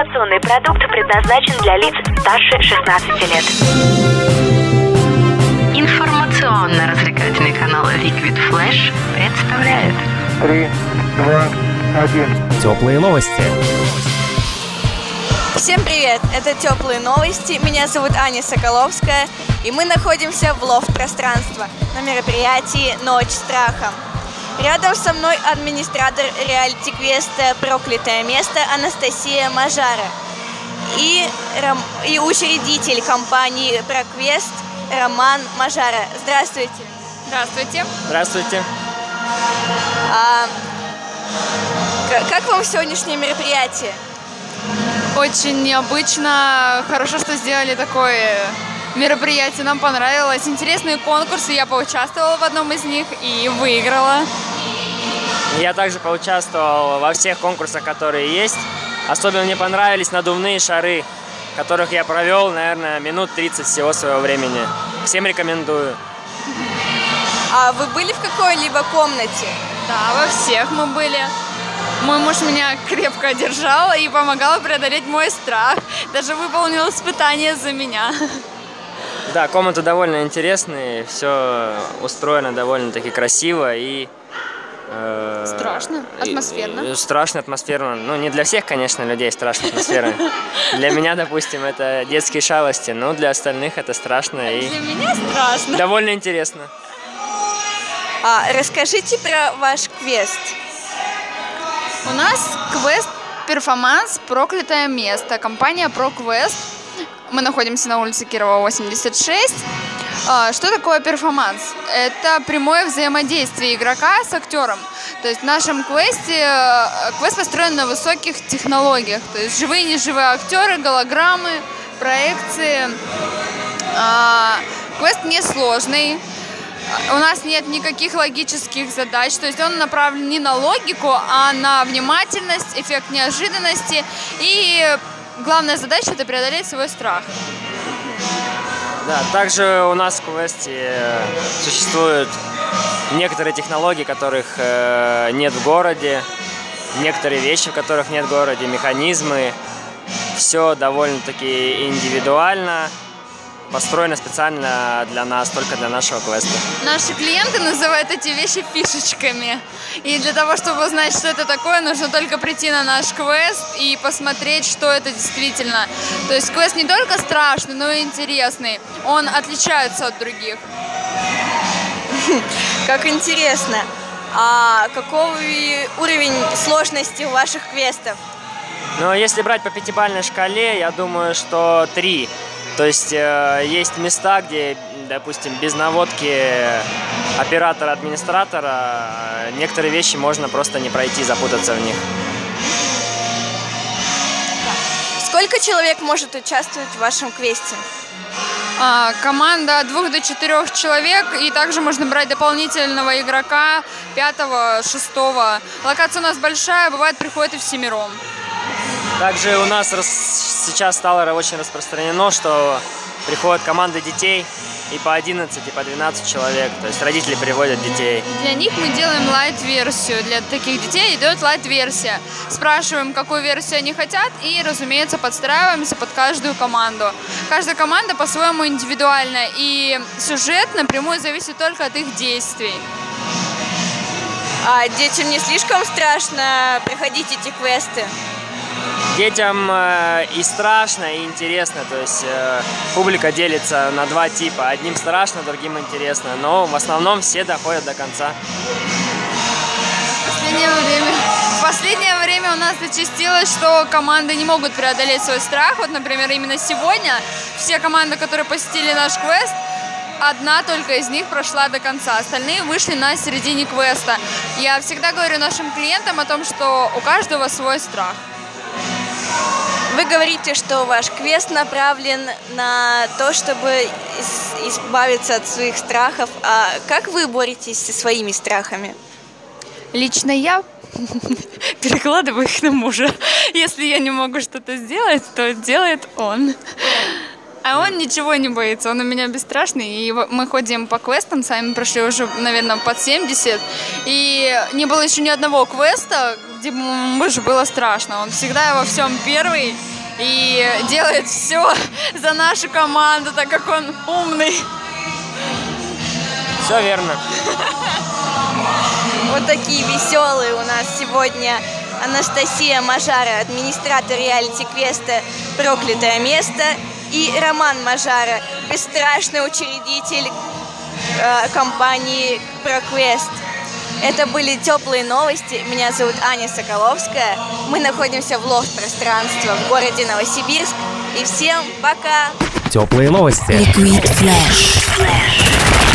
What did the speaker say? Информационный продукт предназначен для лиц старше 16 лет. Информационно-развлекательный канал Liquid Flash представляет 3, 2, 1. Теплые новости. Всем привет! Это Теплые новости. Меня зовут Аня Соколовская, и мы находимся в лофт-пространство на мероприятии «Ночь страха». Рядом со мной администратор реалити-квеста «Проклятое место» Анастасия Мажара и учредитель компании ProQuest Роман Мажара. Здравствуйте. Здравствуйте. Здравствуйте. Как вам сегодняшнее мероприятие? Очень необычно. Хорошо, что сделали такое мероприятие. Нам понравилось. Интересные конкурсы. Я поучаствовала в одном из них и выиграла. Я также поучаствовал во всех конкурсах, которые есть. Особенно мне понравились надувные шары, которых я провел, наверное, минут 30 всего своего времени. Всем рекомендую. А вы были в какой-либо комнате? Да, во всех мы были. Мой муж меня крепко держал и помогал преодолеть мой страх. Даже выполнил испытание за меня. Да, комната довольно интересная, все устроено довольно-таки красиво и... страшно, атмосферно. Страшно, атмосферно. Ну, не для всех, конечно, людей страшно атмосферно. Для меня, допустим, это детские шалости, но для остальных это страшно. Для меня страшно. Довольно интересно. Расскажите про ваш квест. У нас квест-перформанс «Проклятое место». Компания ProQuest. Мы находимся на улице Кирова, 86. Что такое перформанс? Это прямое взаимодействие игрока с актером. То есть в нашем квесте квест построен на высоких технологиях. То есть живые и неживые актеры, голограммы, проекции. Квест несложный. У нас нет никаких логических задач, то есть он направлен не на логику, а на внимательность, эффект неожиданности. И главная задача – это преодолеть свой страх. Да, также у нас в квесте существуют некоторые технологии, которых нет в городе, некоторые вещи, которых нет в городе, механизмы. Все довольно-таки индивидуально. Построено специально для нас, только для нашего квеста. Наши клиенты называют эти вещи фишечками. И для того, чтобы узнать, что это такое, нужно только прийти на наш квест и посмотреть, что это действительно. То есть квест не только страшный, но и интересный. Он отличается от других. Как интересно. А какой уровень сложности у ваших квестов? Ну, если брать по пятибалльной шкале, я думаю, что 3. То есть есть места, где, допустим, без наводки оператора-администратора некоторые вещи можно просто не пройти, запутаться в них. Сколько человек может участвовать в вашем квесте? Команда от 2 до 4 человек, и также можно брать дополнительного игрока 5-го, 6-го. Локация у нас большая, бывает приходит и всемиром. Также у нас сейчас стало очень распространено, что приходят команды детей и по 11, и по 12 человек. То есть родители приводят детей. Для них мы делаем лайт-версию. Для таких детей идет лайт-версия. Спрашиваем, какую версию они хотят, и, разумеется, подстраиваемся под каждую команду. Каждая команда по-своему индивидуальна, и сюжет напрямую зависит только от их действий. А детям не слишком страшно проходить эти квесты? Детям и страшно, и интересно, то есть публика делится на 2 типа, одним страшно, другим интересно, но в основном все доходят до конца. В последнее время у нас зачастилось, что команды не могут преодолеть свой страх, вот, например, именно сегодня все команды, которые посетили наш квест, одна только из них прошла до конца, остальные вышли на середине квеста. Я всегда говорю нашим клиентам о том, что у каждого свой страх. Вы говорите, что ваш квест направлен на то, чтобы избавиться от своих страхов. А как вы боретесь со своими страхами? Лично я перекладываю их на мужа. Если я не могу что-то сделать, то делает он. А он ничего не боится, он у меня бесстрашный. И мы ходим по квестам, сами прошли уже, наверное, под 70. И не было еще ни одного квеста, где бы же было страшно. Он всегда во всем первый и делает все за нашу команду, так как он умный. Все верно. Вот такие веселые у нас сегодня Анастасия Мажара, администратор реалити-квеста «Проклятое место», и Роман Мажара, бесстрашный учредитель компании ProQuest. Это были теплые новости. Меня зовут Аня Соколовская. Мы находимся в лофт-пространстве в городе Новосибирск. И всем пока! Теплые новости. Liquid Flash.